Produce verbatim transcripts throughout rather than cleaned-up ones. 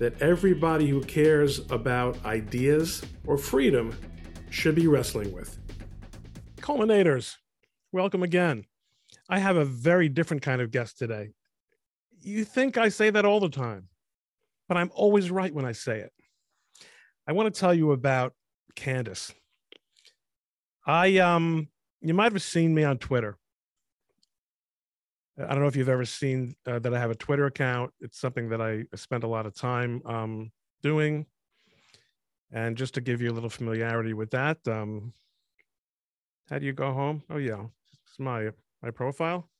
that everybody who cares about ideas or freedom should be wrestling with. Culminators, welcome again. I have a very different kind of guest today. You think I say that all the time, but I'm always right when I say it. I want to tell you about Candice. I, um, you might have seen me on Twitter. I don't know if you've ever seen uh, that I have a Twitter account. It's something that I spend a lot of time um, doing. And just to give you a little familiarity with that, um, how do you go home? Oh yeah, it's my my profile.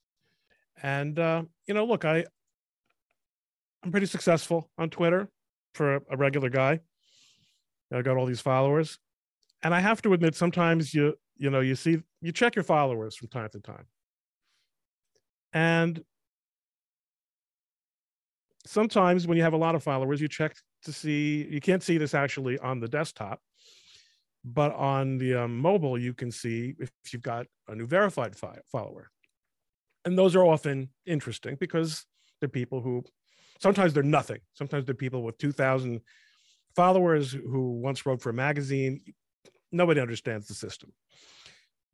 And uh, you know, look, I I'm pretty successful on Twitter for a, a regular guy. I got all these followers, and I have to admit, sometimes you you know you see you check your followers from time to time. And sometimes when you have a lot of followers, you check to see, you can't see this actually on the desktop, but on the um, mobile, you can see if you've got a new verified fi- follower. And those are often interesting because they're people who, sometimes they're nothing. Sometimes they're people with two thousand followers who once wrote for a magazine. Nobody understands the system.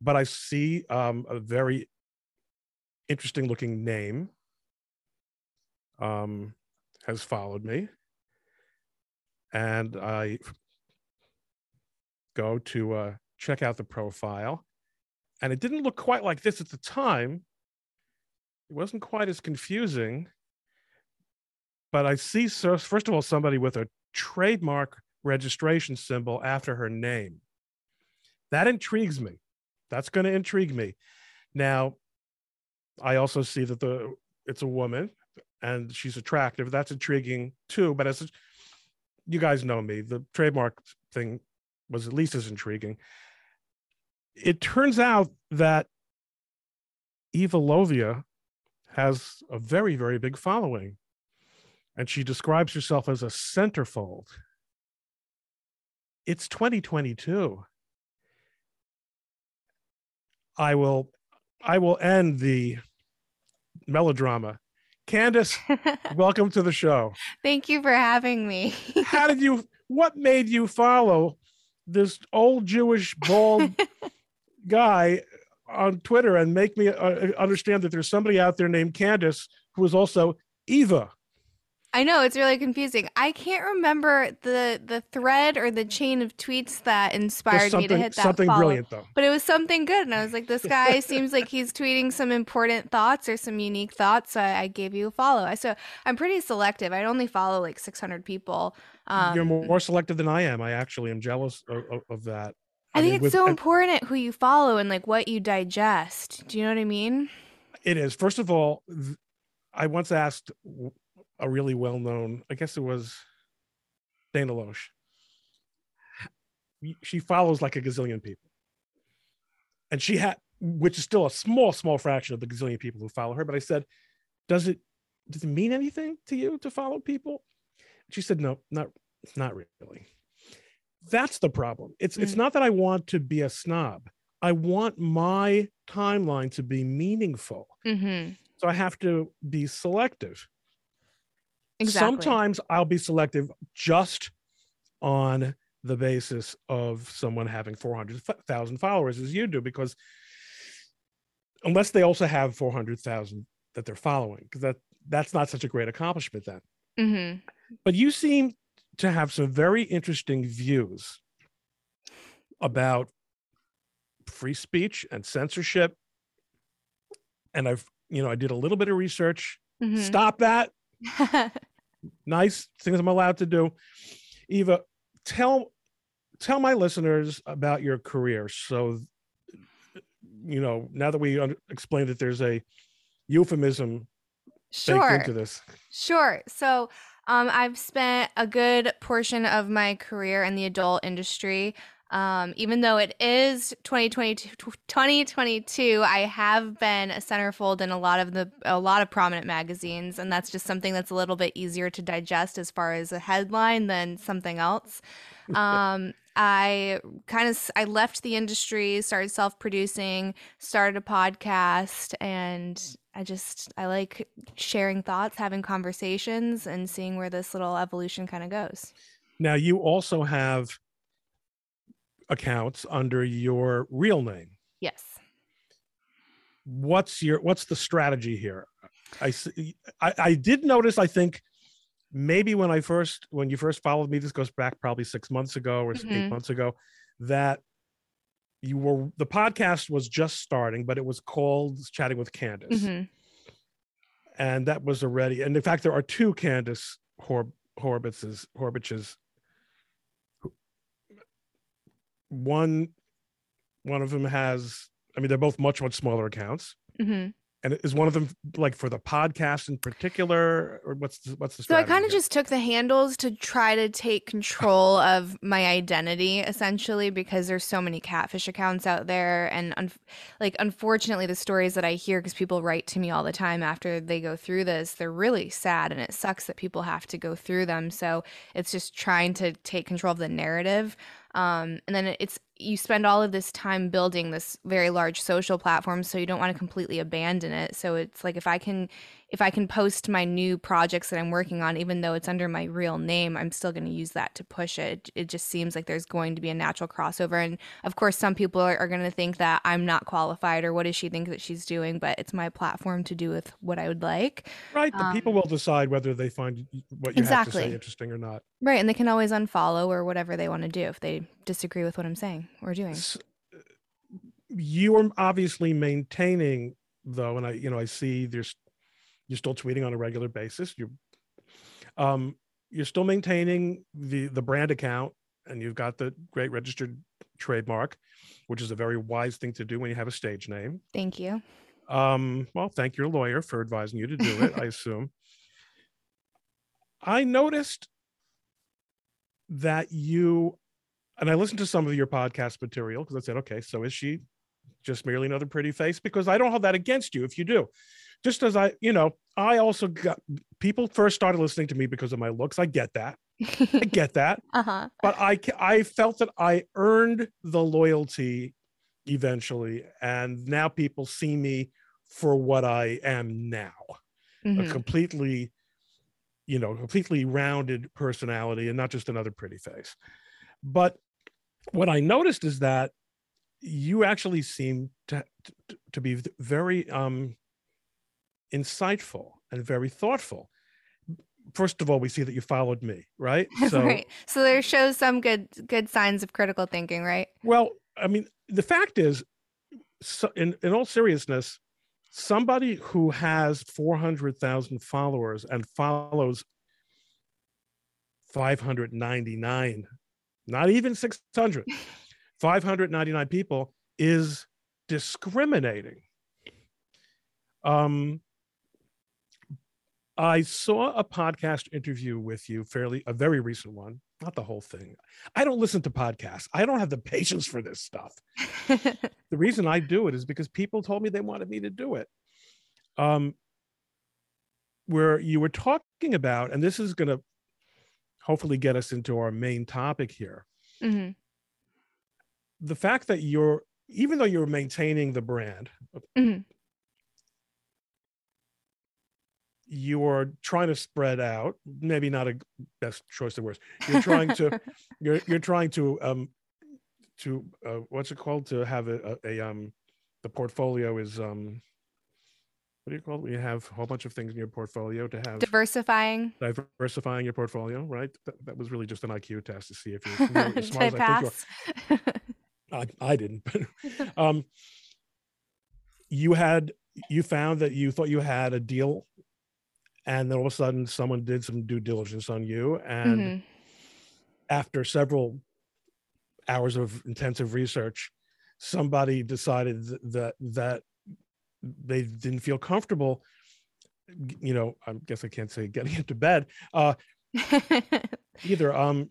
But I see um, a very interesting looking name um, has followed me. And I go to uh, check out the profile. And it didn't look quite like this at the time. It wasn't quite as confusing. But I see, first of all, somebody with a trademark registration symbol after her name. That intrigues me. That's going to intrigue me. Now, I also see that the it's a woman and she's attractive. That's intriguing too. But as you guys know me, the trademark thing was at least as intriguing. It turns out that Eva Lovia has a very, very big following. And she describes herself as a centerfold. It's twenty twenty-two. I will... I will end the melodrama. Candice, welcome to the show. Thank you for having me. How did you, what made you follow this old Jewish bald guy on Twitter and make me uh, understand that there's somebody out there named Candice who is also Eva? I know, it's really confusing. I can't remember the the thread or the chain of tweets that inspired me to hit that something follow. Brilliant, though. But it was something good, and I was like, this guy seems like he's tweeting some important thoughts or some unique thoughts, so I, I gave you a follow. I, so I'm pretty selective. I only follow like six hundred people. Um, You're more, more selective than I am. I actually am jealous of, of, of that. I, I think mean, it's with, so I, important who you follow and like what you digest. Do you know what I mean? It is. First of all, I once asked... a really well-known, I guess it was Dana Loesch. She follows like a gazillion people. And she had, which is still a small, small fraction of the gazillion people who follow her. But I said, does it, does it mean anything to you to follow people? She said, no, not, not really. That's the problem. It's, mm-hmm. It's not that I want to be a snob. I want my timeline to be meaningful. Mm-hmm. So I have to be selective. Exactly. Sometimes I'll be selective just on the basis of someone having four hundred thousand followers, as you do, because unless they also have four hundred thousand that they're following, because that, that's not such a great accomplishment then. Mm-hmm. But you seem to have some very interesting views about free speech and censorship. And I've, you know, I did a little bit of research. Mm-hmm. Stop that. Nice things I'm allowed to do. Eva, tell tell my listeners about your career. So, you know, now that we un- explained that there's a euphemism sure. baked into this. Sure. So Um, I've spent a good portion of my career in the adult industry. Um, even though it is twenty twenty-two, twenty twenty-two, I have been a centerfold in a lot of the a lot of prominent magazines, and that's just something that's a little bit easier to digest as far as a headline than something else. Um, I kind of I left the industry, started self-producing, started a podcast, and I just I like sharing thoughts, having conversations, and seeing where this little evolution kind of goes. Now, you also have accounts under your real name. Yes. What's your what's the strategy here? I see, I, I did notice, I think maybe when I first when you first followed me, this goes back probably six months ago or mm-hmm. eight months ago, that you were the podcast was just starting, but it was called Chatting with Candice. Mm-hmm. And that was already, and in fact there are two Candice Horb Horbatz's Horbatz's One, one of them has, I mean, they're both much, much smaller accounts. Mm-hmm. And is one of them like for the podcast in particular, or what's the, what's the strategy? So I kind of just took the handles to try to take control of my identity, essentially, because there's so many catfish accounts out there, and un like unfortunately, the stories that I hear, because people write to me all the time after they go through this, they're really sad, and it sucks that people have to go through them. So it's just trying to take control of the narrative. Um, and then it's you spend all of this time building this very large social platform, so you don't want to completely abandon it. So it's like if I can if I can post my new projects that I'm working on, even though it's under my real name, I'm still going to use that to push it. It just seems like there's going to be a natural crossover. And of course, some people are, are going to think that I'm not qualified or what does she think that she's doing, but it's my platform to do with what I would like. Right. The um, people will decide whether they find what you exactly. have to say interesting or not. Right. And they can always unfollow or whatever they want to do if they disagree with what I'm saying or doing. So, you are obviously maintaining though, and I, you know, I see there's you're still tweeting on a regular basis. You're, um, you're still maintaining the, the brand account, and you've got the great registered trademark, which is a very wise thing to do when you have a stage name. Thank you. Um, well, thank your lawyer for advising you to do it, I assume. I noticed that you, and I listened to some of your podcast material because I said, okay, so is she just merely another pretty face? Because I don't hold that against you if you do. Just as I, you know, I also got, people first started listening to me because of my looks. I get that. I get that. Uh-huh. But I, I felt that I earned the loyalty eventually. And now people see me for what I am now. Mm-hmm. A completely, you know, completely rounded personality and not just another pretty face. But what I noticed is that you actually seem to, to, to be very, um, insightful and very thoughtful. First of all, we see that you followed me, right? So, right. So there shows some good good signs of critical thinking, right? Well, I mean, the fact is, so in, in all seriousness, somebody who has four hundred thousand followers and follows five hundred ninety-nine, not even six hundred, five hundred ninety-nine people is discriminating. Um, I saw a podcast interview with you, fairly a very recent one, not the whole thing. I don't listen to podcasts. I don't have the patience for this stuff. The reason I do it is because people told me they wanted me to do it. Um, where you were talking about, and this is going to hopefully get us into our main topic here. Mm-hmm. The fact that you're, even though you're maintaining the brand, mm-hmm. you're trying to spread out, maybe not a best choice of words. You're trying to, you're, you're trying to, um, to, uh, what's it called? To have a, a, a, um, the portfolio is, um, what do you call it? You have a whole bunch of things in your portfolio to have. Diversifying. Diversifying your portfolio, right? That, that was really just an I Q test to see if you're smart as I pass? think you are. I, I didn't, but, um, you had, you found that you thought you had a deal, and then all of a sudden someone did some due diligence on you. And mm-hmm. after several hours of intensive research, somebody decided that, that they didn't feel comfortable you know, I guess I can't say getting into bed uh, either. Um,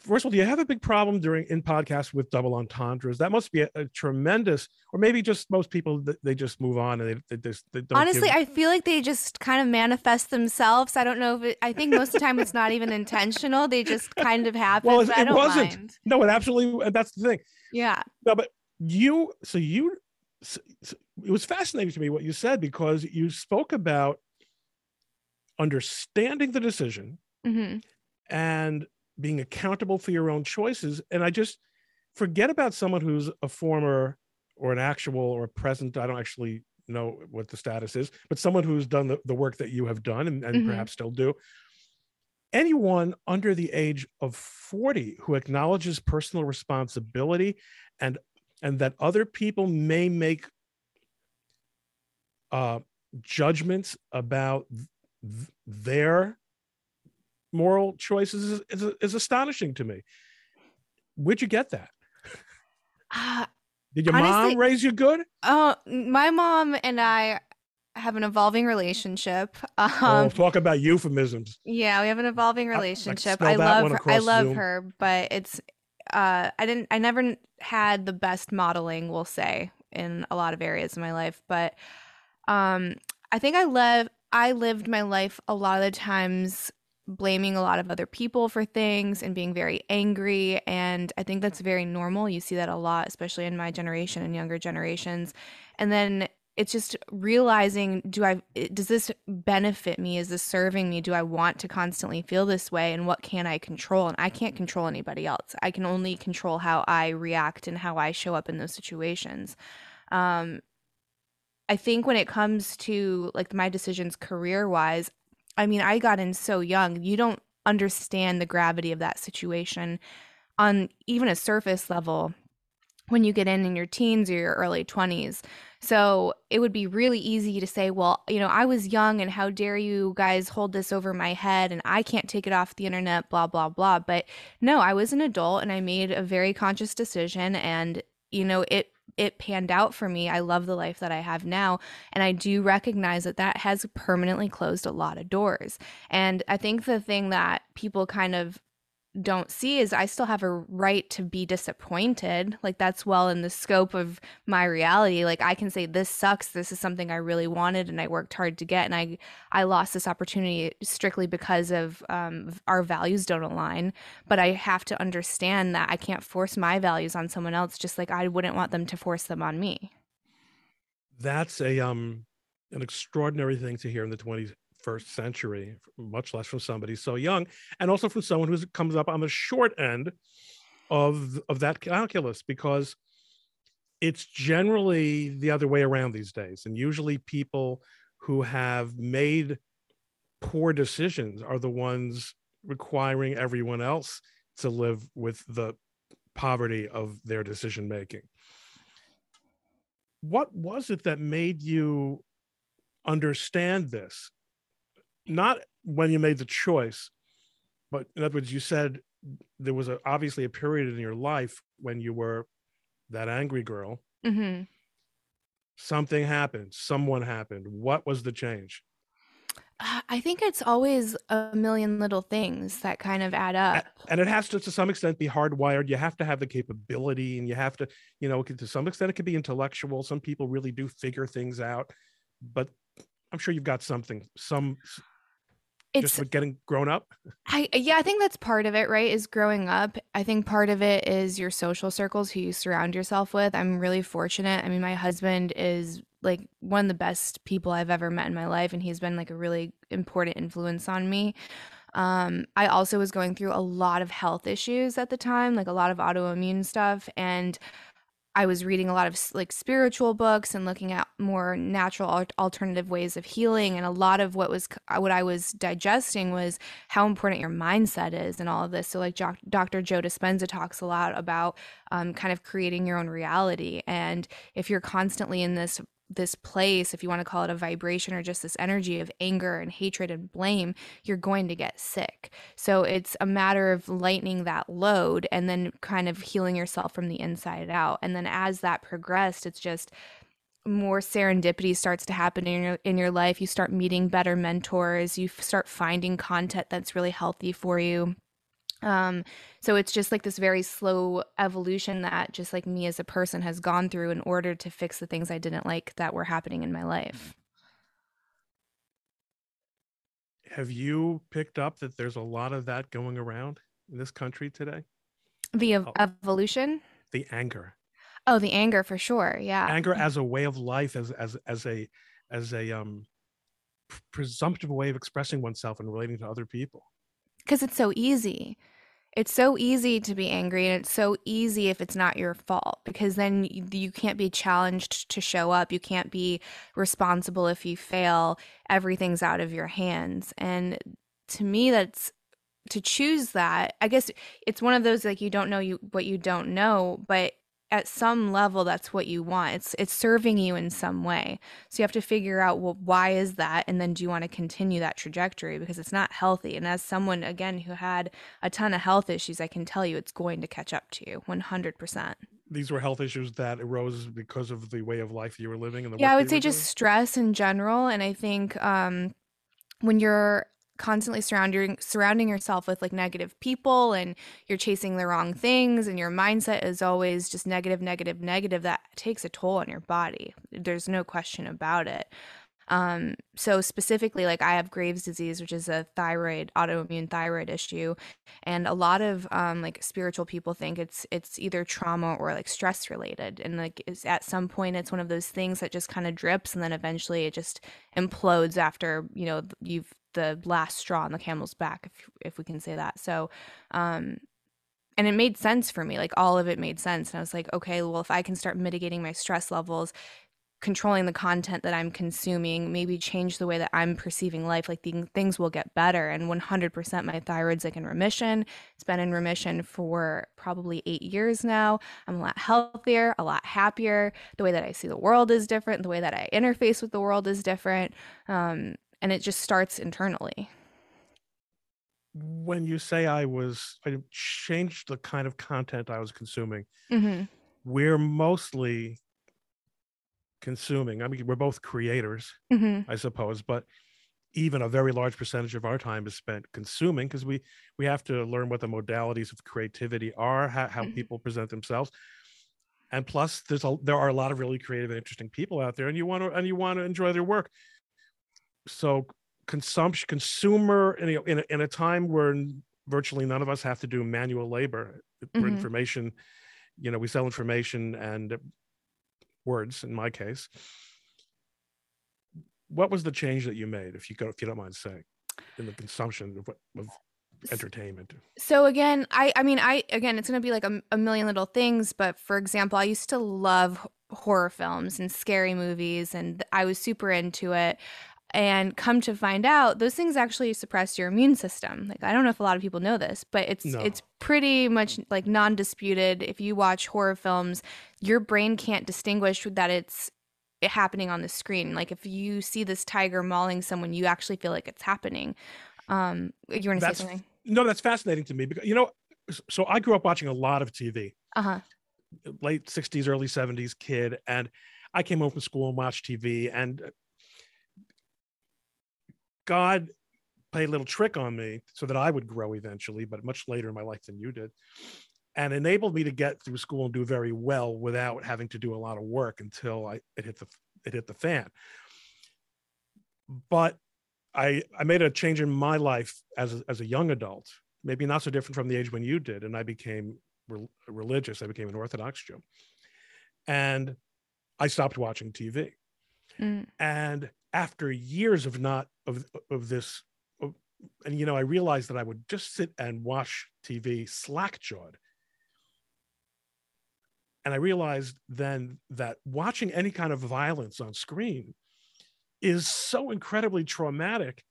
first of all, do you have a big problem during in podcasts with double entendres? That must be a, a tremendous, or maybe just most people, they just move on and they, they just they don't. Honestly, give... I feel like they just kind of manifest themselves. I don't know if it, I think most of the time it's not even intentional. They just kind of happen. Well, it, I don't it wasn't. Mind. No, it absolutely. That's the thing. Yeah. No, but you. So you. So, so it was fascinating to me what you said, because you spoke about understanding the decision mm-hmm. and being accountable for your own choices. And I just forget about someone who's a former or an actual or a present. I don't actually know what the status is, but someone who's done the, the work that you have done and, and mm-hmm. perhaps still do. Anyone under the age of forty who acknowledges personal responsibility and and that other people may make uh, judgments about th- their moral choices is, is, is astonishing to me. Where'd you get that? Uh, Did your honestly, mom raise you good? Oh, uh, my mom and I have an evolving relationship. Um, oh, talk about euphemisms. Yeah, we have an evolving relationship. I, I, I love her. I love Zoom. her, but it's. Uh, I didn't. I never had the best modeling, we'll say, in a lot of areas of my life. But um, I think I live. I lived my life a lot of the times blaming a lot of other people for things and being very angry. And I think that's very normal. You see that a lot, especially in my generation and younger generations. And then it's just realizing: Do I? Does this benefit me? Is this serving me? Do I want to constantly feel this way? And what can I control? And I can't control anybody else. I can only control how I react and how I show up in those situations. Um, I think when it comes to like my decisions career-wise, I mean, I got in so young. You don't understand the gravity of that situation on even a surface level when you get in in your teens or your early twenties. So it would be really easy to say, well, you know, I was young and how dare you guys hold this over my head and I can't take it off the internet, blah, blah, blah. But no, I was an adult and I made a very conscious decision and, you know, it it panned out for me. I love the life that I have now. And I do recognize that that has permanently closed a lot of doors. And I think the thing that people kind of don't see is I still have a right to be disappointed. Like that's well in the scope of my reality. Like I can say this sucks. This is something I really wanted and I worked hard to get. And I, I lost this opportunity strictly because of um, our values don't align, but I have to understand that I can't force my values on someone else. Just like I wouldn't want them to force them on me. That's a, um, an extraordinary thing to hear in the twenties. First century, much less from somebody so young, and also from someone who comes up on the short end of of that calculus, because it's generally the other way around these days. And usually people who have made poor decisions are the ones requiring everyone else to live with the poverty of their decision making. What was it that made you understand this? Not when you made the choice, but in other words, you said there was a, obviously a period in your life when you were that angry girl. Mm-hmm. Something happened. Someone happened. What was the change? I think it's always a million little things that kind of add up. And it has to, to some extent, be hardwired. You have to have the capability and you have to, you know, to some extent, it can be intellectual. Some people really do figure things out, but I'm sure you've got something, some... It's, just like getting grown up? I Yeah, I think that's part of it, right, is growing up. I think part of it is your social circles, who you surround yourself with. I'm really fortunate. I mean, my husband is like one of the best people I've ever met in my life, and he's been like a really important influence on me. Um, I also was going through a lot of health issues at the time, like a lot of autoimmune stuff, and I was reading a lot of like spiritual books and looking at more natural alternative ways of healing. And a lot of what was what I was digesting was how important your mindset is and all of this. So like Doctor Joe Dispenza talks a lot about um, kind of creating your own reality. And if you're constantly in this this place, if you want to call it a vibration or just this energy of anger and hatred and blame, you're going to get sick. So it's a matter of lightening that load and then kind of healing yourself from the inside out. And then as that progressed, it's just more serendipity starts to happen in your, in your life. You start meeting better mentors. You start finding content that's really healthy for you. Um, so it's just like this very slow evolution that just like me as a person has gone through in order to fix the things I didn't like that were happening in my life. Have you picked up that there's a lot of that going around in this country today? The ev- oh. evolution? The anger. Oh, the anger for sure. Yeah. Anger as a way of life, as, as, as a, as a, um, presumptive way of expressing oneself and relating to other people. Cause it's so easy. It's so easy to be angry, and it's so easy if it's not your fault, because then you, you can't be challenged to show up. You can't be responsible if you fail. Everything's out of your hands. And to me, that's, to choose that, I guess it's one of those, like, you don't know you what you don't know, but at some level, that's what you want. It's it's serving you in some way. So you have to figure out, well, why is that? And then do you want to continue that trajectory? Because it's not healthy. And as someone, again, who had a ton of health issues, I can tell you it's going to catch up to you one hundred percent. These were health issues that arose because of the way of life you were living? And the yeah, I would say just doing? stress in general. And I think um, when you're constantly surrounding surrounding yourself with like negative people, and you're chasing the wrong things, and your mindset is always just negative, negative, negative, that takes a toll on your body. There's no question about it. Um, so specifically, like, I have Graves' disease, which is a thyroid, autoimmune thyroid issue. And a lot of, um, like, spiritual people think it's, it's either trauma or like stress related. And like, it's at some point, it's one of those things that just kind of drips. And then eventually it just implodes after, you know, you've, the last straw on the camel's back, if, if we can say that. So, um, and it made sense for me, like all of it made sense. And I was like, okay, well, if I can start mitigating my stress levels, controlling the content that I'm consuming, maybe change the way that I'm perceiving life, like the, things will get better. And one hundred percent my thyroid's like in remission. It's been in remission for probably eight years now. I'm a lot healthier, a lot happier. The way that I see the world is different. The way that I interface with the world is different. Um, and it just starts internally. When you say I was, I changed the kind of content I was consuming, mm-hmm. we're mostly consuming, I mean, we're both creators, mm-hmm. I suppose, but even a very large percentage of our time is spent consuming, because we we have to learn what the modalities of creativity are, how, how mm-hmm. people present themselves, and plus there's a, there are a lot of really creative and interesting people out there, and you want to and you want to enjoy their work. So consumption, consumer, in a, in, a, in a time where virtually none of us have to do manual labor mm-hmm. for information, you know, we sell information and words, in my case. What was the change that you made, if you go, if you don't mind saying, in the consumption of, of entertainment? So again, I, I mean, I again, it's going to be like a, a million little things. But for example, I used to love horror films and scary movies, and I was super into it. And come to find out, those things actually suppress your immune system. Like, I don't know if a lot of people know this, but it's no. it's pretty much like non-disputed. If you watch horror films, your brain can't distinguish that it's happening on the screen. Like, if you see this tiger mauling someone, you actually feel like it's happening. Um, you want to say something? No, that's fascinating to me, because, you know, so I grew up watching a lot of T V. Uh-huh. Late sixties, early seventies kid, and I came home from school and watched T V, and God played a little trick on me so that I would grow eventually, but much later in my life than you did, and enabled me to get through school and do very well without having to do a lot of work until I, it hit the, it hit the fan. But I, I made a change in my life as a, as a young adult, maybe not so different from the age when you did. And I became re- religious. I became an Orthodox Jew, and I stopped watching T V. Mm. And after years of not of of this, of, and you know, I realized that I would just sit and watch T V slack-jawed. And I realized then that watching any kind of violence on screen is so incredibly traumatic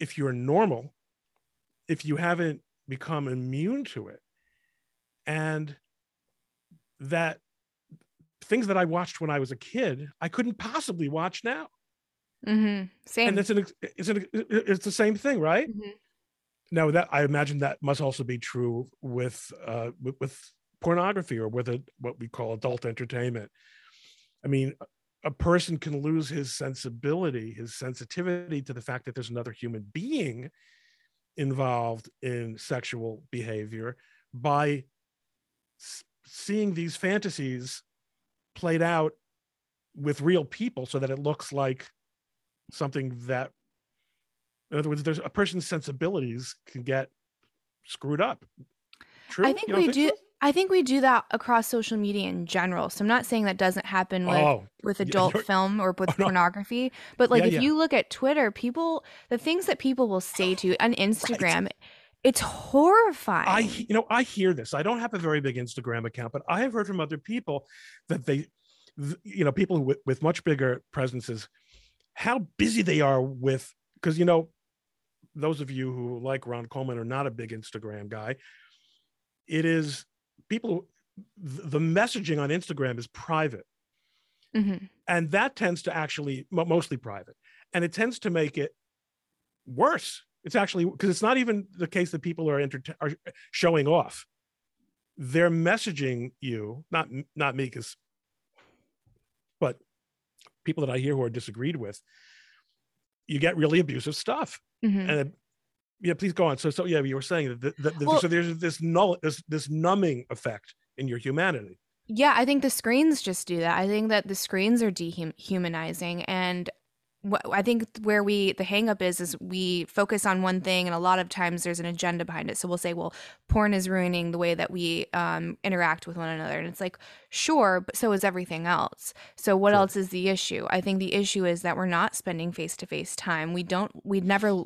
if you're normal, if you haven't become immune to it. And that things that I watched when I was a kid, I couldn't possibly watch now. Mm-hmm. Same. And it's an, it's an, it's the same thing, right? Mm-hmm. Now that I imagine that must also be true with uh, with, with pornography, or with a, what we call adult entertainment. I mean, a person can lose his sensibility, his sensitivity to the fact that there's another human being involved in sexual behavior by seeing these fantasies played out with real people so that it looks like something that, in other words, there's a person's sensibilities can get screwed up. True? I think we think do. So? I think we do that across social media in general. So I'm not saying that doesn't happen with, oh, with adult film or with oh, no. pornography, but like yeah, if yeah. you look at Twitter, people, the things that people will say to you on Instagram, right. It's horrifying. I, you know, I hear this. I don't have a very big Instagram account, but I have heard from other people that they, you know, people with, with much bigger presences, how busy they are with, because, you know, those of you who like Ron Coleman are not a big Instagram guy. It is people, the messaging on Instagram is private. Mm-hmm. And that tends to actually, mostly private. And it tends to make it worse. It's actually, because it's not even the case that people are, are showing off. They're messaging you, not, not me, because, but people that I hear who are disagreed with, you get really abusive stuff. Mm-hmm. And it, yeah, please go on. So, so yeah, you were saying that the, the, the, well, so there's this null, this, this numbing effect in your humanity. Yeah, I think the screens just do that. I think that the screens are dehumanizing, and what I think where we the hangup is is we focus on one thing, and a lot of times there's an agenda behind it. So we'll say, well, porn is ruining the way that we um, interact with one another, and it's like, sure, but so is everything else. So what sure. else is the issue? I think the issue is that we're not spending face to face time. We don't. We never.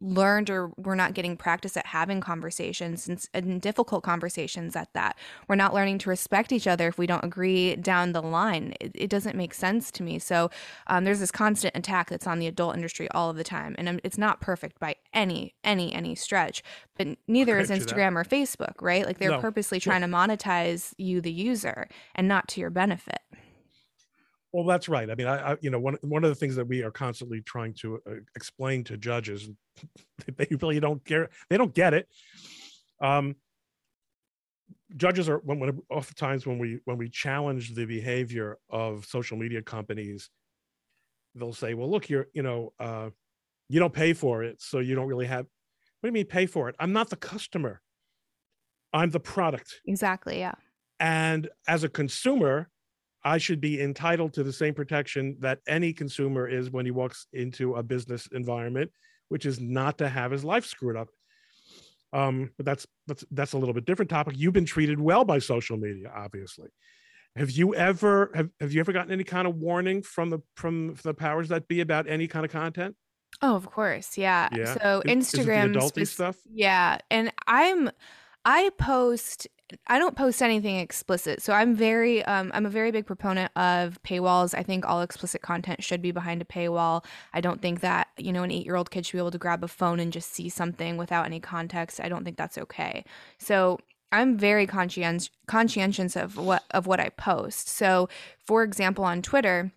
learned or we're not getting practice at having conversations and, and difficult conversations at that. We're not learning to respect each other if we don't agree down the line. It, it doesn't make sense to me. So um, there's this constant attack that's on the adult industry all of the time. And um, it's not perfect by any, any, any stretch, but neither is Instagram or Facebook, right? Like they're no. purposely trying to monetize you, the user, and not to your benefit. Well, that's right. I mean, I, I, you know, one one of the things that we are constantly trying to uh, explain to judges, they really don't care. They don't get it. Um, judges are when, when oftentimes when we when we challenge the behavior of social media companies, they'll say, "Well, look, you're you know, uh, you don't pay for it, so you don't really have." What do you mean pay for it? I'm not the customer. I'm the product. Exactly. Yeah. And as a consumer, I should be entitled to the same protection that any consumer is when he walks into a business environment, which is not to have his life screwed up. Um, but that's, that's, that's a little bit different topic. You've been treated well by social media, obviously. Have you ever, have, have you ever gotten any kind of warning from the, from the powers that be about any kind of content? Oh, of course. Yeah. yeah. So is, Instagram is adulty stuff. Yeah. And I'm, I post, I don't post anything explicit. So I'm very, um, I'm a very big proponent of paywalls. I think all explicit content should be behind a paywall. I don't think that, you know, an eight-year-old kid should be able to grab a phone and just see something without any context. I don't think that's okay. So I'm very conscient- conscientious of what, of what I post. So for example, on Twitter,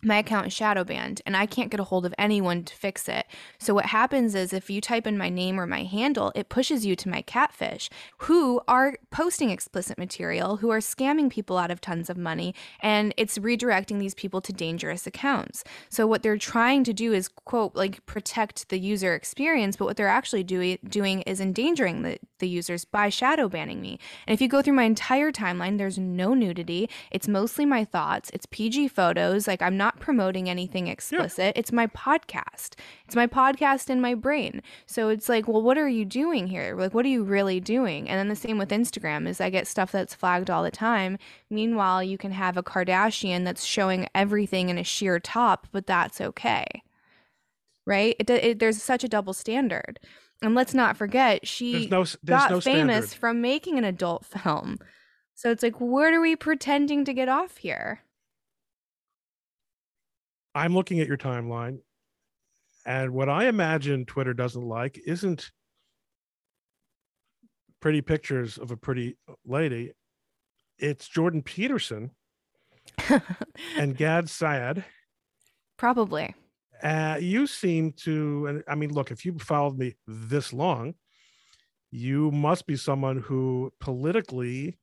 my account is shadow banned and I can't get a hold of anyone to fix it. So what happens is if you type in my name or my handle, it pushes you to my catfish who are posting explicit material, who are scamming people out of tons of money, and it's redirecting these people to dangerous accounts. So what they're trying to do is, quote, like protect the user experience, but what they're actually doing doing is endangering the, the users by shadow banning me. And if you go through my entire timeline, there's no nudity. It's mostly my thoughts. It's P G photos. Like I'm not Not promoting anything explicit. Yeah. It's my podcast. It's my podcast in my brain. So it's like, well, what are you doing here? Like, what are you really doing? And then the same with Instagram is I get stuff that's flagged all the time. Meanwhile, you can have a Kardashian that's showing everything in a sheer top, but that's okay. Right? It, it, there's such a double standard. And let's not forget, she there's no, there's got no famous standard. From making an adult film. So it's like, what are we pretending to get off here? I'm looking at your timeline, and what I imagine Twitter doesn't like isn't pretty pictures of a pretty lady. It's Jordan Peterson and Gad Saad. Probably. Uh, you seem to, and I mean, look, if you followed me this long, you must be someone who politically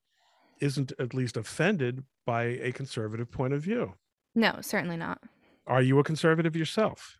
isn't at least offended by a conservative point of view. No, certainly not. Are you a conservative yourself?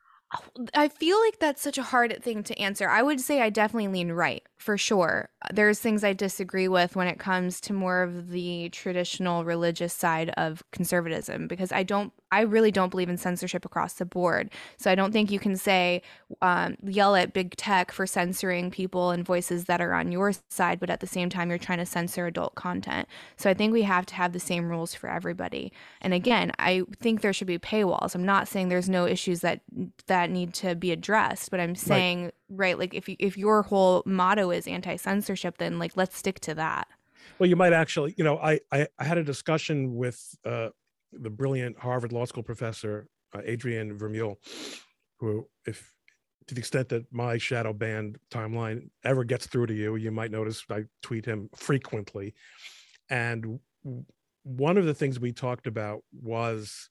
I feel like that's such a hard thing to answer. I would say I definitely lean right, for sure. There's things I disagree with when it comes to more of the traditional religious side of conservatism, because I don't, I really don't believe in censorship across the board. So I don't think you can say, um, yell at big tech for censoring people and voices that are on your side, but at the same time, you're trying to censor adult content. So I think we have to have the same rules for everybody. And again, I think there should be paywalls. I'm not saying there's no issues that, that need to be addressed, but I'm saying, right, right like if you, if your whole motto is anti-censorship, then like, let's stick to that. Well, you might actually, you know, I, I, I had a discussion with, uh, the brilliant Harvard Law School professor, uh, Adrian Vermeule, who, if to the extent that my shadow banned timeline ever gets through to you, you might notice I tweet him frequently. And one of the things we talked about was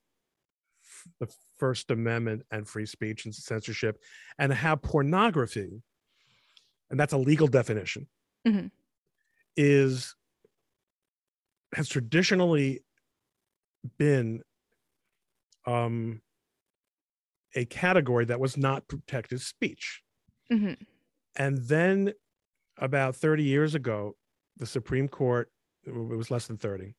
the First Amendment and free speech and censorship, and how pornography, and that's a legal definition, mm-hmm. is, has traditionally been um, a category that was not protected speech. Mm-hmm. And then about thirty years ago, the Supreme Court, it was less than thirty,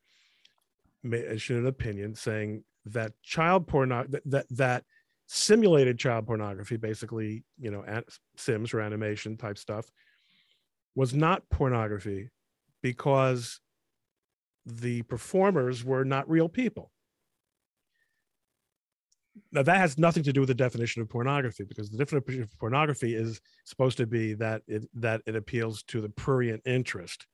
issued an opinion saying that child porno, that, that, that simulated child pornography, basically, you know, Sims or animation type stuff, was not pornography because the performers were not real people. Now, that has nothing to do with the definition of pornography, because the definition of pornography is supposed to be that it, that it appeals to the prurient interest,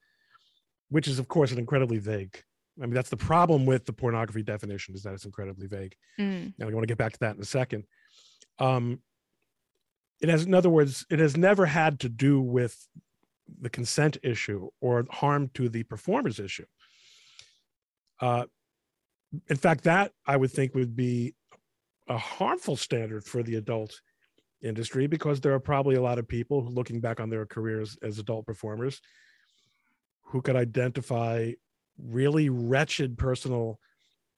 which is, of course, an incredibly vague. I mean, that's the problem with the pornography definition, is that it's incredibly vague. Mm. And I want to get back to that in a second. Um, it has, in other words, it has never had to do with the consent issue or harm to the performers issue. Uh, in fact, that I would think would be a harmful standard for the adult industry, because there are probably a lot of people who, looking back on their careers as adult performers, who could identify really wretched personal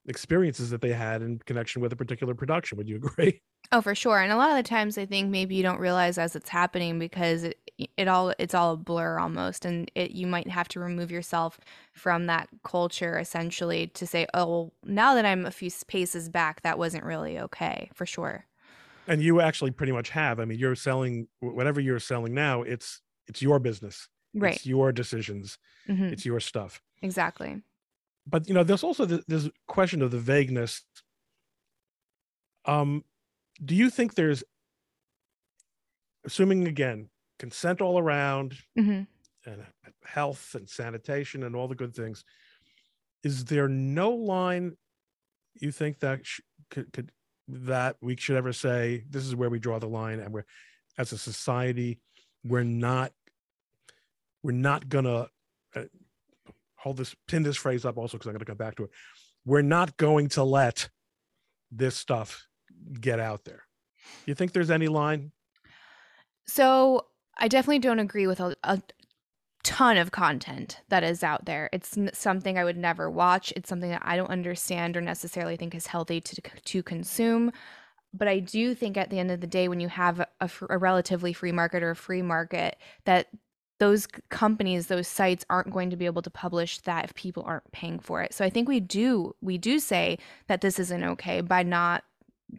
experiences that they had in connection with a particular production. Would you agree? Oh, for sure. And a lot of the times I think maybe you don't realize as it's happening, because it, it all, it's all a blur almost. And it, you might have to remove yourself from that culture essentially to say, oh, well, now that I'm a few paces back, that wasn't really okay, for sure. And you actually pretty much have, I mean, you're selling whatever you're selling now, it's, it's your business, right? It's your decisions, mm-hmm. it's your stuff. Exactly. But, you know, there's also the, this question of the vagueness. Um, Do you think there's, assuming again, consent all around, mm-hmm. and health and sanitation and all the good things, is there no line you think that sh could, could that we should ever say, this is where we draw the line, and we're, as a society, we're not, we're not gonna uh, hold this, pin this phrase up also, because I'm gonna come back to it. We're not going to let this stuff get out there. You think there's any line? So I definitely don't agree with a, a ton of content that is out there. It's something I would never watch. It's something that I don't understand or necessarily think is healthy to, to consume. But I do think at the end of the day, when you have a, a relatively free market or a free market, that those companies, those sites aren't going to be able to publish that if people aren't paying for it. So I think we do, we do say that this isn't okay by not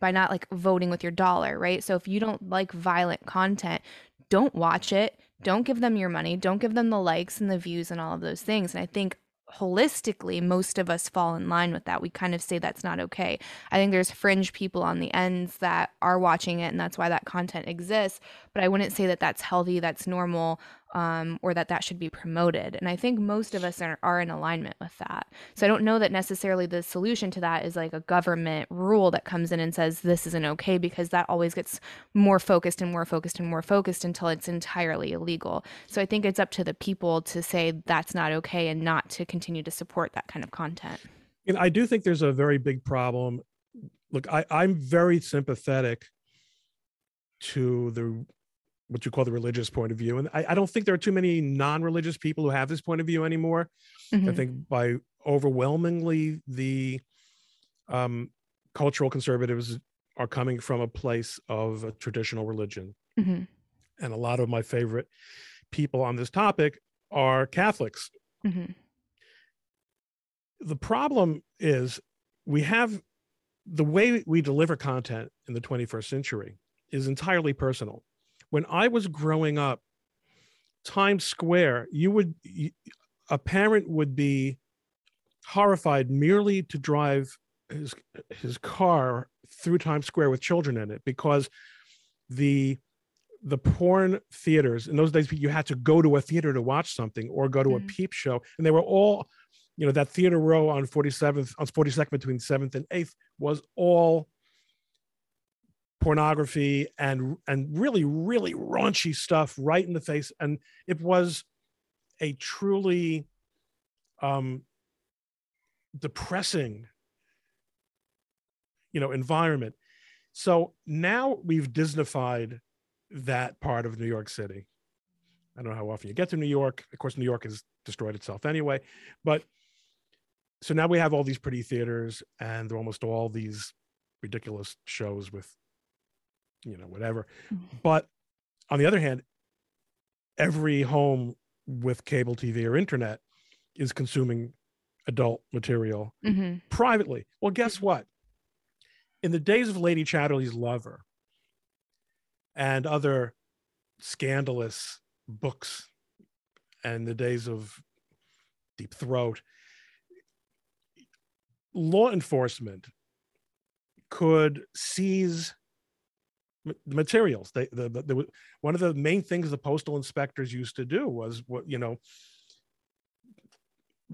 by not like voting with your dollar, right? So if you don't like violent content, don't watch it. Don't give them your money. Don't give them the likes and the views and all of those things. And I think holistically, most of us fall in line with that. We kind of say that's not okay. I think there's fringe people on the ends that are watching it, and that's why that content exists. But I wouldn't say that that's healthy, that's normal, um, or that that should be promoted. And I think most of us are, are in alignment with that. So I don't know that necessarily the solution to that is like a government rule that comes in and says this isn't okay, because that always gets more focused and more focused and more focused until it's entirely illegal. So I think it's up to the people to say that's not okay and not to continue to support that kind of content. And I do think there's a very big problem. Look, I, I'm very sympathetic to the what you call the religious point of view. And I, I don't think there are too many non-religious people who have this point of view anymore. Mm-hmm. I think by overwhelmingly the um, cultural conservatives are coming from a place of a traditional religion. Mm-hmm. And a lot of my favorite people on this topic are Catholics. Mm-hmm. The problem is we have the way we deliver content in the twenty-first century is entirely personal. When I was growing up, Times Square, you would, a parent would be horrified merely to drive his, his car through Times Square with children in it, because the the porn theaters in those days, you had to go to a theater to watch something or go to mm-hmm. a peep show. And they were all, you know, that theater row on forty-seventh, on forty-second between seventh and eighth was all pornography and, and really, really raunchy stuff right in the face. And it was a truly um, depressing, you know, environment. So now we've Disneyfied that part of New York City. I don't know how often you get to New York. Of course, New York has destroyed itself anyway. But so now we have all these pretty theaters and almost all these ridiculous shows with, you know, whatever. But on the other hand, every home with cable T V or internet is consuming adult material mm-hmm. privately. Well, guess what? In the days of Lady Chatterley's Lover and other scandalous books, and the days of Deep Throat, law enforcement could seize the materials. They, the, the, the, one of the main things the postal inspectors used to do was, what you know,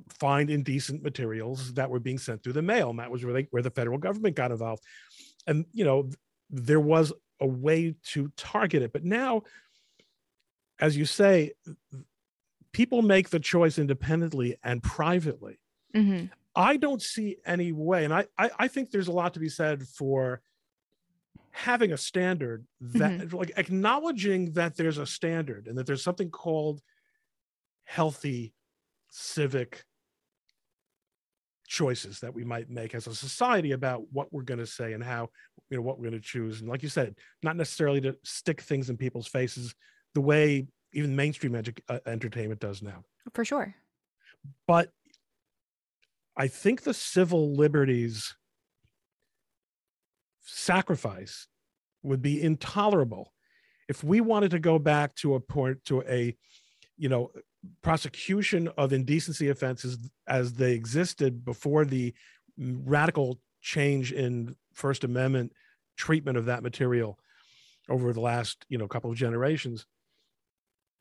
find indecent materials that were being sent through the mail, and that was really where the federal government got involved. And you know, there was a way to target it. But now, as you say, people make the choice independently and privately. Mm-hmm. I don't see any way. And I, I, I think there's a lot to be said for having a standard that mm-hmm. like acknowledging that there's a standard and that there's something called healthy civic choices that we might make as a society about what we're going to say and how, you know, what we're going to choose. And like you said, not necessarily to stick things in people's faces the way even mainstream edu- uh, entertainment does now. For sure. But I think the civil liberties sacrifice would be intolerable if we wanted to go back to a point to a, you know, prosecution of indecency offenses as they existed before the radical change in First Amendment treatment of that material over the last, you know, couple of generations.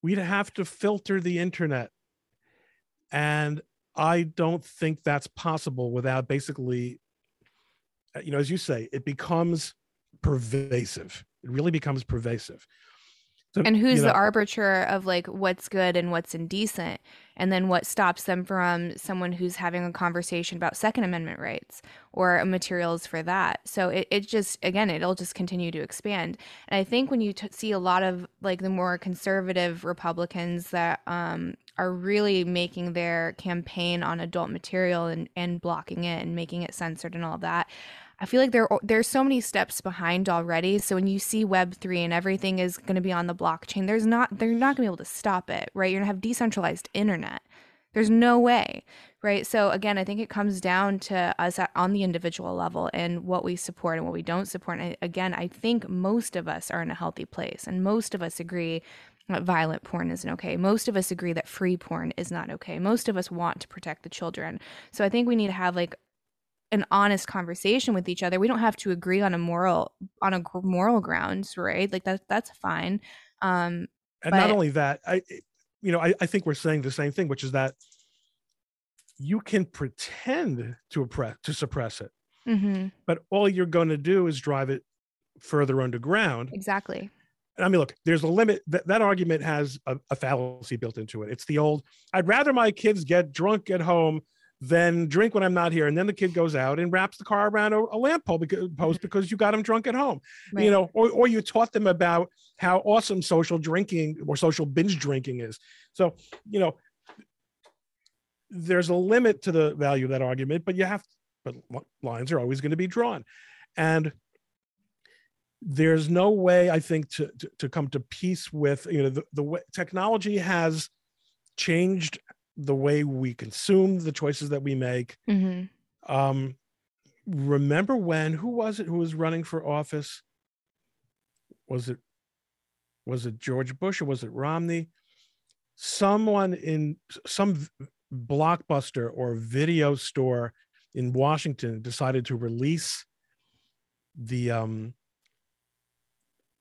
We'd have to filter the internet. And I don't think that's possible without basically, you know, as you say, it becomes pervasive. It really becomes pervasive. So, and who's you know, the arbiter of like what's good and what's indecent, and then what stops them from someone who's having a conversation about Second Amendment rights or materials for that. So it, it just, again, it'll just continue to expand. And I think when you t- see a lot of like the more conservative Republicans that um, are really making their campaign on adult material and, and blocking it and making it censored and all that, I feel like there there's so many steps behind already. So when you see Web three and everything is going to be on the blockchain, there's not they're not going to be able to stop it, right? You're going to have decentralized internet. There's no way, right? So again, I think it comes down to us at, on the individual level and what we support and what we don't support. And I, again, I think most of us are in a healthy place, and most of us agree that violent porn isn't okay. Most of us agree that free porn is not okay. Most of us want to protect the children. So I think we need to have like an honest conversation with each other. We don't have to agree on a moral on a moral grounds, right? Like that that's fine. Um, and but... not only that, I you know I, I think we're saying the same thing, which is that you can pretend to oppress to suppress it, mm-hmm. but all you're going to do is drive it further underground. Exactly. I mean, look, there's a limit. That, that argument has a, a fallacy built into it. It's the old, I'd rather my kids get drunk at home then drink when I'm not here. And then the kid goes out and wraps the car around a, a lamp pole because, post because you got them drunk at home, right. You know, or, or you taught them about how awesome social drinking or social binge drinking is. So, you know, there's a limit to the value of that argument, but you have, but lines are always going to be drawn. And there's no way, I think, to, to, to come to peace with, you know, the, the way technology has changed the way we consume, the choices that we make. Mm-hmm. Um, remember when, who was it who was running for office? Was it, was it George Bush or was it Romney? Someone in some blockbuster or video store in Washington decided to release the, um,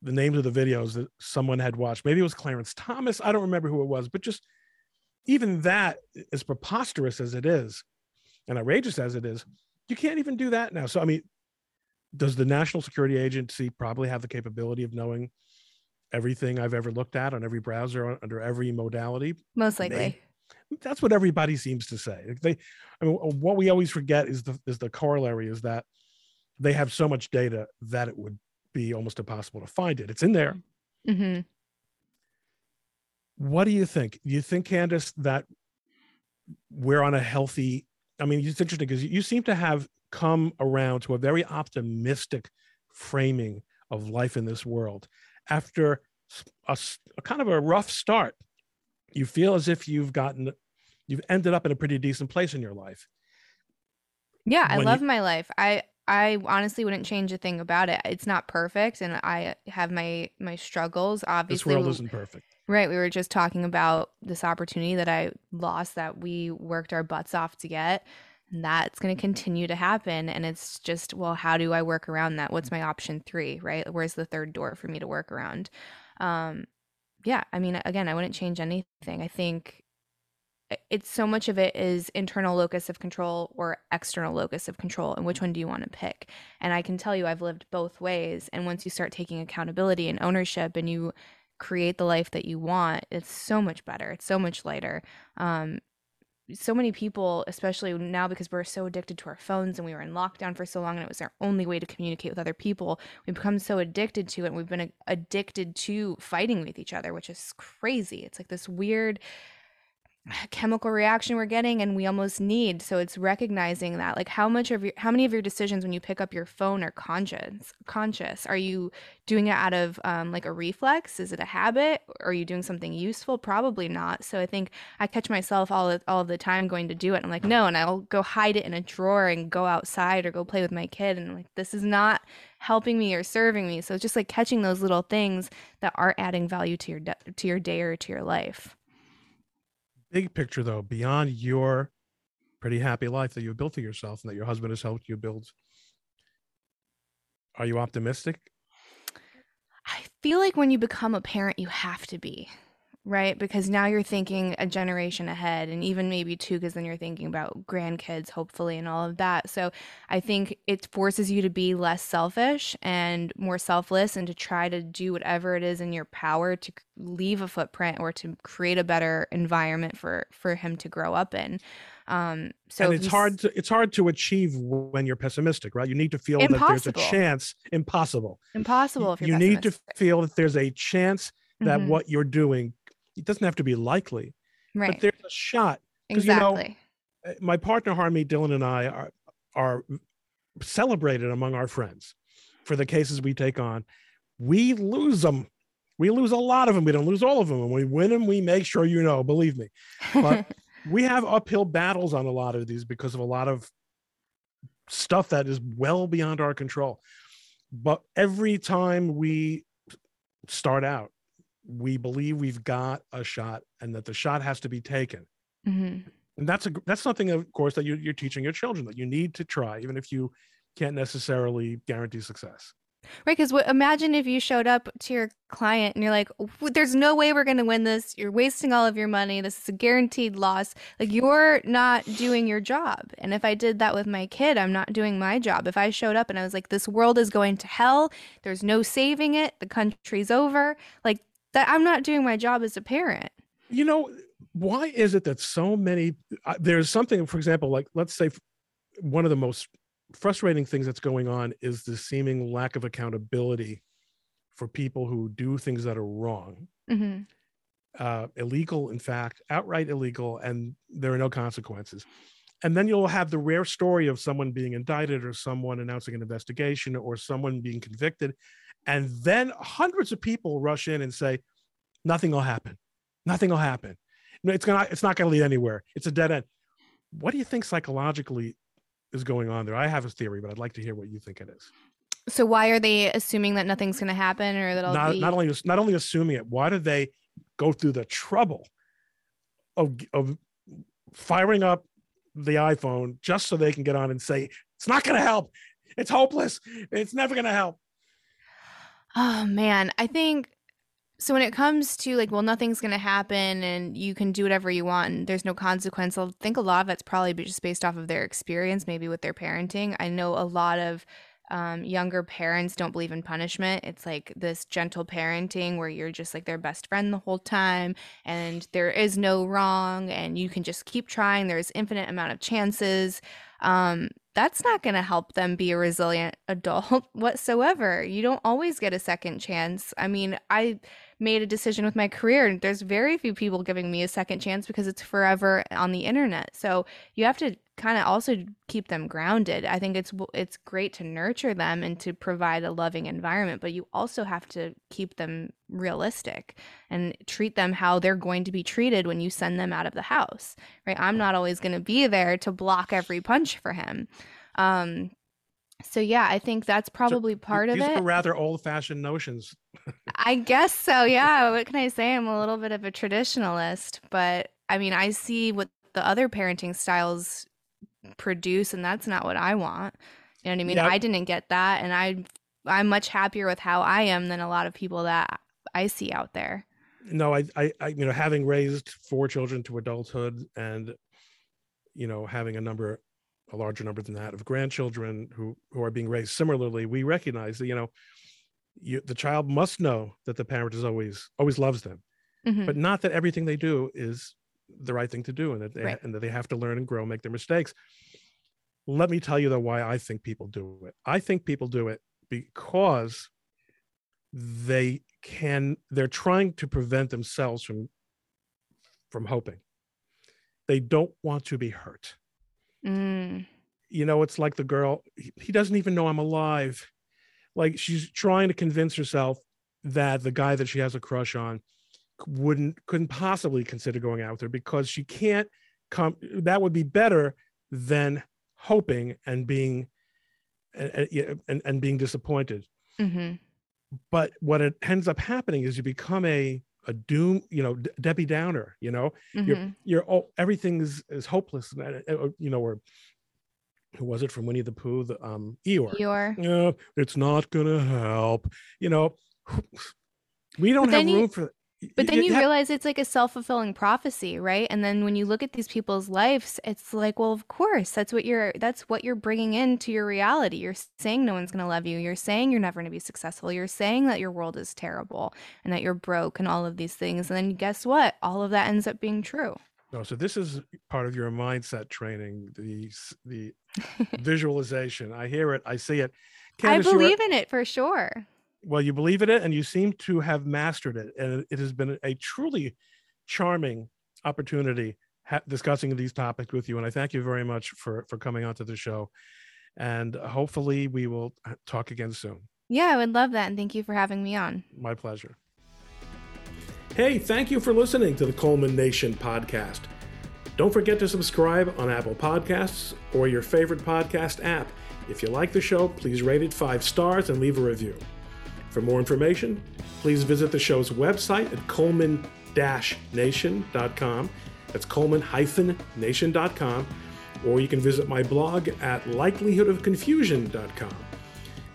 the names of the videos that someone had watched. Maybe it was Clarence Thomas. I don't remember who it was, but just even that, as preposterous as it is and outrageous as it is, you can't even do that now. So, I mean, does the National Security Agency probably have the capability of knowing everything I've ever looked at on every browser, under every modality? Most likely. They, that's what everybody seems to say. They, I mean, what we always forget is the, is the corollary is that they have so much data that it would be almost impossible to find it. It's in there. Mm-hmm. What do you think? You think, Candice, that we're on a healthy, I mean, it's interesting because you seem to have come around to a very optimistic framing of life in this world. After a, a kind of a rough start, you feel as if you've gotten, you've ended up in a pretty decent place in your life. Yeah, when I love you, my life. I, I honestly wouldn't change a thing about it. It's not perfect, and I have my my struggles. Obviously, this world isn't perfect. Right. We were just talking about this opportunity that I lost that we worked our butts off to get, and that's going to continue to happen. And it's just, well, how do I work around that? What's my option three, right? Where's the third door for me to work around? Um, yeah. I mean, again, I wouldn't change anything. I think it's so much of it is internal locus of control or external locus of control. And which one do you want to pick? And I can tell you, I've lived both ways. And once you start taking accountability and ownership and you create the life that you want, it's so much better. It's so much lighter. Um, so many people, especially now, because we're so addicted to our phones and we were in lockdown for so long and it was our only way to communicate with other people, we become so addicted to it. And we've been addicted to fighting with each other, which is crazy. It's like this weird chemical reaction we're getting and we almost need. So it's recognizing that, like, how much of your, how many of your decisions when you pick up your phone are conscious conscious are you doing it out of um like a reflex? Is it a habit? Are you doing something useful? Probably not. So I think I catch myself all of, all of the time going to do it, and I'm like, no, and I'll go hide it in a drawer and go outside or go play with my kid, and I'm like, this is not helping me or serving me. So it's just like catching those little things that are adding value to your to your day or to your life. Big picture, though, beyond your pretty happy life that you built for yourself and that your husband has helped you build, are you optimistic? I feel like when you become a parent, you have to be, right? Because now you're thinking a generation ahead, and even maybe two, because then you're thinking about grandkids, hopefully, and all of that. So I think it forces you to be less selfish and more selfless, and to try to do whatever it is in your power to leave a footprint or to create a better environment for for him to grow up in. Um so and it's hard to it's hard to achieve when you're pessimistic, right? You need to feel impossible. That there's a chance impossible impossible if you're you need to feel that there's a chance that mm-hmm. what you're doing, it doesn't have to be likely, right? But there's a shot. Exactly. You know, my partner Harmi Dylan and I are are celebrated among our friends for the cases we take on. We lose them. We lose a lot of them. We don't lose all of them. And we win them. We make sure, you know, believe me. But we have uphill battles on a lot of these because of a lot of stuff that is well beyond our control. But every time we start out, we believe we've got a shot and that the shot has to be taken. Mm-hmm. And that's a, that's something, of course, that you're, you're teaching your children, that you need to try, even if you can't necessarily guarantee success. Right, because imagine if you showed up to your client and you're like, there's no way we're going to win this. You're wasting all of your money. This is a guaranteed loss. Like, you're not doing your job. And if I did that with my kid, I'm not doing my job. If I showed up and I was like, this world is going to hell. There's no saving it. The country's over. Like, that, I'm not doing my job as a parent. You know, why is it that so many, uh, there's something, for example, like, let's say one of the most frustrating things that's going on is the seeming lack of accountability for people who do things that are wrong, mm-hmm. uh, illegal, in fact, outright illegal, and there are no consequences. And then you'll have the rare story of someone being indicted or someone announcing an investigation or someone being convicted. And then hundreds of people rush in and say, nothing will happen. Nothing will happen. It's gonna, it's not going to lead anywhere. It's a dead end. What do you think psychologically is going on there? I have a theory, but I'd like to hear what you think it is. So why are they assuming that nothing's going to happen, or that not, be... not only not only assuming it, why do they go through the trouble of, of firing up the iPhone just so they can get on and say, it's not going to help. It's hopeless. It's never going to help. Oh man. I think, so when it comes to like, well, nothing's going to happen and you can do whatever you want and there's no consequence, I think a lot of that's probably just based off of their experience, maybe with their parenting. I know a lot of Um, younger parents don't believe in punishment. It's like this gentle parenting where you're just like their best friend the whole time, and there is no wrong, and you can just keep trying. There's infinite amount of chances. Um, that's not going to help them be a resilient adult whatsoever. You don't always get a second chance. I mean, I made a decision with my career, and there's very few people giving me a second chance because it's forever on the internet. So you have to kind of also keep them grounded. I think it's it's great to nurture them and to provide a loving environment, but you also have to keep them realistic and treat them how they're going to be treated when you send them out of the house, right? I'm not always going to be there to block every punch for him. Um, so yeah, I think that's probably so, part of it. These are rather old-fashioned notions. I guess so, yeah. What can I say? I'm a little bit of a traditionalist, but I mean, I see what the other parenting styles produce, and that's not what I want. You know what I mean? Yep. I didn't get that, and I I'm much happier with how I am than a lot of people that I see out there. No, I I, I you know, having raised four children to adulthood, and you know, having a number a larger number than that of grandchildren who who are being raised similarly, we recognize that, you know, you, the child must know that the parent is always always loves them, mm-hmm. but not that everything they do is the right thing to do, and that they, right. and that they have to learn and grow, make their mistakes. Let me tell you though why I think people do it. I think people do it because they can, they're trying to prevent themselves from, from hoping. They don't want to be hurt. Mm. You know, it's like the girl, he doesn't even know I'm alive. Like, she's trying to convince herself that the guy that she has a crush on wouldn't couldn't possibly consider going out with her, because she can't come, that would be better than hoping and being and and, and being disappointed. Mm-hmm. But what it ends up happening is you become a a doom, you know, D- Debbie Downer, you know, mm-hmm. you're you're oh, everything is, is hopeless, you know, or who was it from Winnie the Pooh, the um Eeyore, Eeyore. No, it's not gonna help, you know, we don't have room you- for But then you realize it's like a self-fulfilling prophecy, right? And then when you look at these people's lives, it's like, well, of course, that's what you're that's what you're bringing into your reality. You're saying no one's going to love you. You're saying you're never going to be successful. You're saying that your world is terrible and that you're broke and all of these things. And then guess what? All of that ends up being true. No, so this is part of your mindset training, the the visualization. I hear it. I see it. Candice, I believe in it for sure. Well, you believe in it, and you seem to have mastered it. And it has been a truly charming opportunity ha- discussing these topics with you. And I thank you very much for, for coming onto the show. And hopefully we will talk again soon. Yeah, I would love that. And thank you for having me on. My pleasure. Hey, thank you for listening to the Coleman Nation podcast. Don't forget to subscribe on Apple Podcasts or your favorite podcast app. If you like the show, please rate it five stars and leave a review. For more information, please visit the show's website at Coleman Nation dot com. That's Coleman Nation dot com. Or you can visit my blog at likelihood of confusion dot com.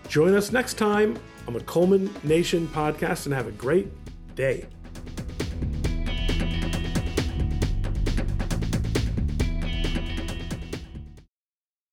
Join us next time on the Coleman Nation podcast, and have a great day.